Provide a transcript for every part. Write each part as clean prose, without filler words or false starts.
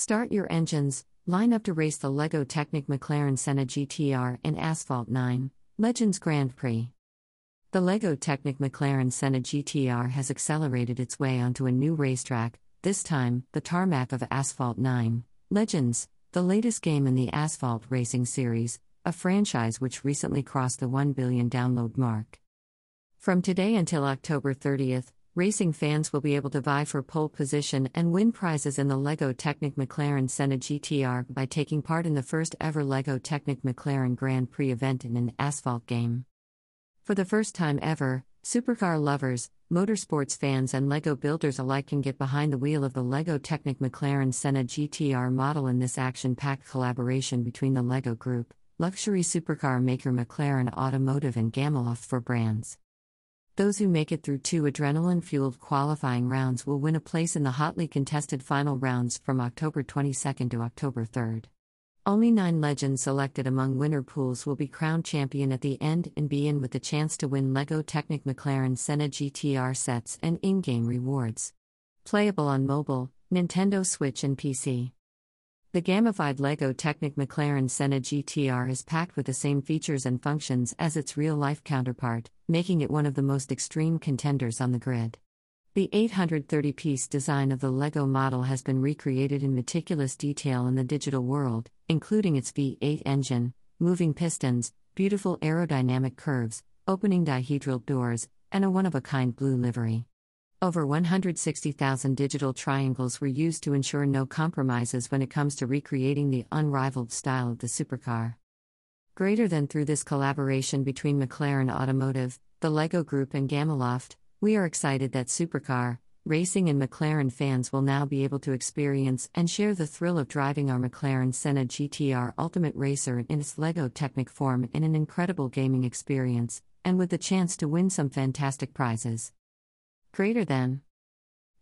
Start your engines, line up to race the LEGO Technic McLaren Senna GTR and Asphalt 9: Legends Grand Prix. The LEGO Technic McLaren Senna GTR has accelerated its way onto a new racetrack, this time, the tarmac of Asphalt 9: Legends, the latest game in the Asphalt Racing series, a franchise which recently crossed the 1 billion download mark. From today until October 30th, racing fans will be able to vie for pole position and win prizes in the LEGO Technic McLaren Senna GTR by taking part in the first ever LEGO Technic McLaren Grand Prix event in an asphalt game. For the first time ever, supercar lovers, motorsports fans and LEGO builders alike can get behind the wheel of the LEGO Technic McLaren Senna GTR model in this action-packed collaboration between the LEGO Group, luxury supercar maker McLaren Automotive and Gameloft for brands. Those who make it through two adrenaline-fueled qualifying rounds will win a place in the hotly contested final rounds from October 22nd to October 3rd. Only 9 legends selected among winner pools will be crowned champion at the end and be in with the chance to win LEGO Technic McLaren Senna GTR sets and in-game rewards. Playable on mobile, Nintendo Switch and PC. The gamified LEGO Technic McLaren Senna GTR is packed with the same features and functions as its real-life counterpart, making it one of the most extreme contenders on the grid. The 830-piece design of the LEGO model has been recreated in meticulous detail in the digital world, including its V8 engine, moving pistons, beautiful aerodynamic curves, opening dihedral doors, and a one-of-a-kind blue livery. Over 160,000 digital triangles were used to ensure no compromises when it comes to recreating the unrivaled style of the supercar. Greater than through this collaboration between McLaren Automotive, the LEGO Group and Gameloft, we are excited that supercar, racing and McLaren fans will now be able to experience and share the thrill of driving our McLaren Senna GTR Ultimate Racer in its LEGO Technic form in an incredible gaming experience, and with the chance to win some fantastic prizes. Greater than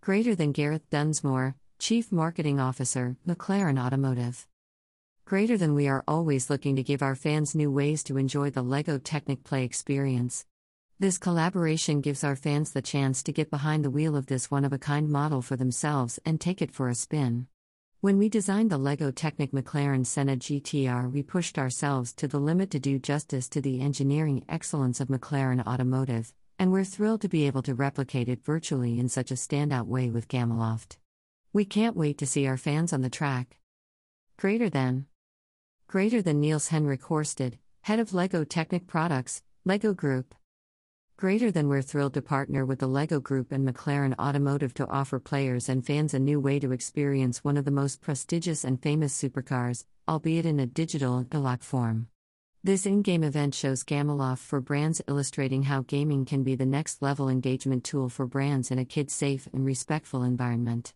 Gareth Dunsmore, Chief Marketing Officer, McLaren Automotive. Greater than we are always looking to give our fans new ways to enjoy the LEGO Technic play experience. This collaboration gives our fans the chance to get behind the wheel of this one-of-a-kind model for themselves and take it for a spin. When we designed the LEGO Technic McLaren Senna GTR, we pushed ourselves to the limit to do justice to the engineering excellence of McLaren Automotive, and we're thrilled to be able to replicate it virtually in such a standout way with Gameloft. We can't wait to see our fans on the track. Greater than Niels-Henrik Horsted, head of LEGO Technic Products, LEGO Group. Greater than we're thrilled to partner with the LEGO Group and McLaren Automotive to offer players and fans a new way to experience one of the most prestigious and famous supercars, albeit in a digital and analog form. This in-game event shows Gameloft for brands, illustrating how gaming can be the next-level engagement tool for brands in a kid-safe and respectful environment.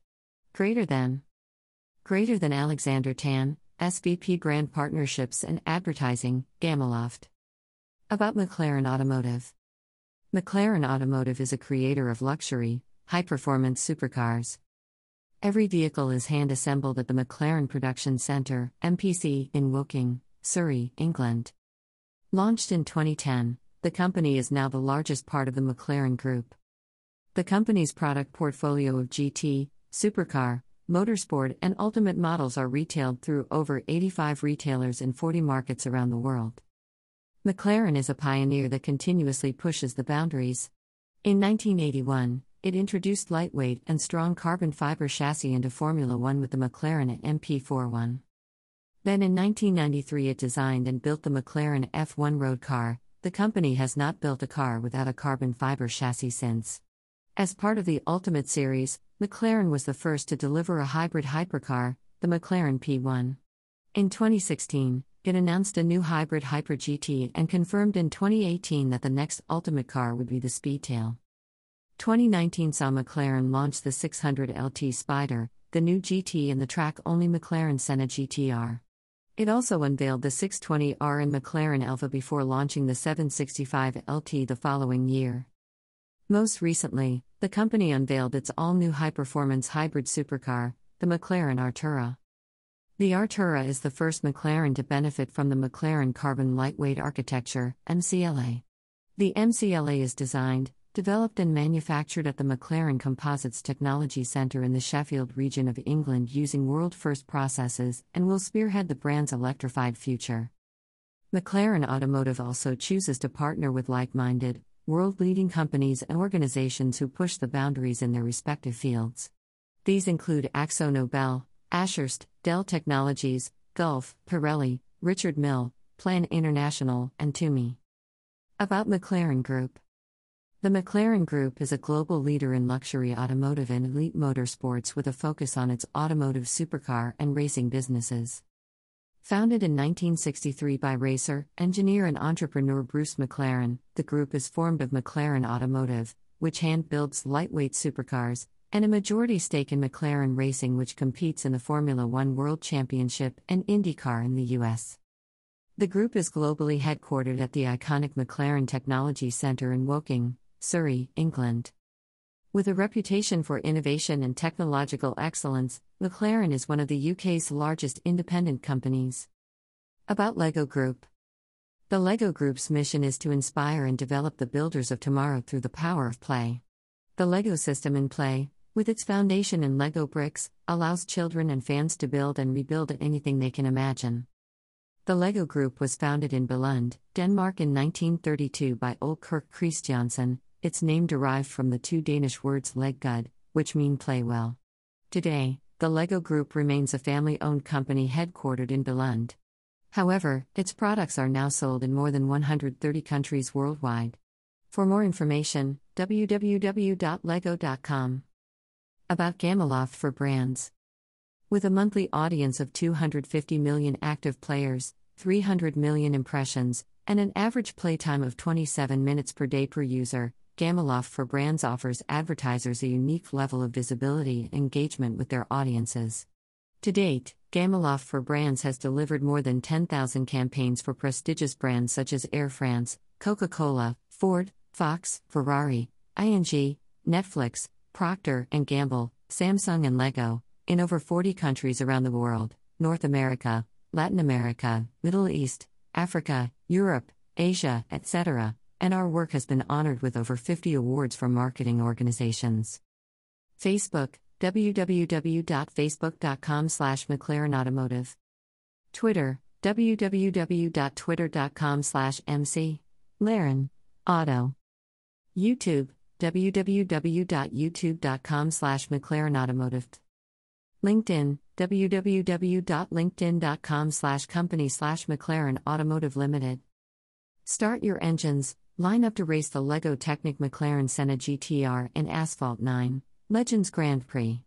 Greater than Alexander Tan, SVP Brand Partnerships and Advertising, Gameloft. About McLaren Automotive. McLaren Automotive is a creator of luxury, high-performance supercars. Every vehicle is hand-assembled at the McLaren Production Center, MPC, in Woking, Surrey, England. Launched in 2010, the company is now the largest part of the McLaren Group. The company's product portfolio of GT, supercar, motorsport and ultimate models are retailed through over 85 retailers in 40 markets around the world. McLaren is a pioneer that continuously pushes the boundaries. In 1981, it introduced lightweight and strong carbon fiber chassis into Formula One with the McLaren MP4/1. Then in 1993 it designed and built the McLaren F1 road car. The company has not built a car without a carbon fiber chassis since. As part of the Ultimate Series, McLaren was the first to deliver a hybrid hypercar, the McLaren P1. In 2016, it announced a new hybrid Hyper GT and confirmed in 2018 that the next Ultimate car would be the Speedtail. 2019 saw McLaren launch the 600LT Spider, the new GT and the track-only McLaren Senna GTR. It also unveiled the 620R and McLaren Elva before launching the 765LT the following year. Most recently, the company unveiled its all-new high-performance hybrid supercar, the McLaren Artura. The Artura is the first McLaren to benefit from the McLaren Carbon Lightweight Architecture, MCLA. The MCLA is designed, developed and manufactured at the McLaren Composites Technology Center in the Sheffield region of England using world-first processes, and will spearhead the brand's electrified future. McLaren Automotive also chooses to partner with like-minded, world-leading companies and organizations who push the boundaries in their respective fields. These include AkzoNobel, Ashurst, Dell Technologies, Gulf, Pirelli, Richard Mille, Plan International, and Tumi. About McLaren Group. The McLaren Group is a global leader in luxury automotive and elite motorsports with a focus on its automotive supercar and racing businesses. Founded in 1963 by racer, engineer and entrepreneur Bruce McLaren, the group is formed of McLaren Automotive, which hand-builds lightweight supercars, and a majority stake in McLaren Racing, which competes in the Formula One World Championship and IndyCar in the US. The group is globally headquartered at the iconic McLaren Technology Center in Woking, Surrey, England. With a reputation for innovation and technological excellence, McLaren is one of the UK's largest independent companies. About LEGO Group. The LEGO Group's mission is to inspire and develop the builders of tomorrow through the power of play. The LEGO system in play, with its foundation in LEGO bricks, allows children and fans to build and rebuild anything they can imagine. The LEGO Group was founded in Billund, Denmark in 1932 by Ole Kirk Christiansen, its name derived from the two Danish words leggud, which mean play well. Today, the LEGO Group remains a family-owned company headquartered in Billund. However, its products are now sold in more than 130 countries worldwide. For more information, www.lego.com. About Gameloft for brands. With a monthly audience of 250 million active players, 300 million impressions, and an average playtime of 27 minutes per day per user, Gameloft for brands offers advertisers a unique level of visibility and engagement with their audiences. To date, Gameloft for brands has delivered more than 10,000 campaigns for prestigious brands such as Air France, Coca-Cola, Ford, Fox, Ferrari, ING, Netflix, Procter & Gamble, Samsung and LEGO, in over 40 countries around the world: North America, Latin America, Middle East, Africa, Europe, Asia, etc., and our work has been honored with over 50 awards from marketing organizations. Facebook, www.facebook.com/McLaren Automotive. Twitter, www.twitter.com/McLaren Auto. YouTube, www.youtube.com/McLaren Automotive. LinkedIn, www.linkedin.com/company/McLaren Automotive Limited. Start your engines, line up to race the LEGO Technic McLaren Senna GTR and Asphalt 9 Legends Grand Prix.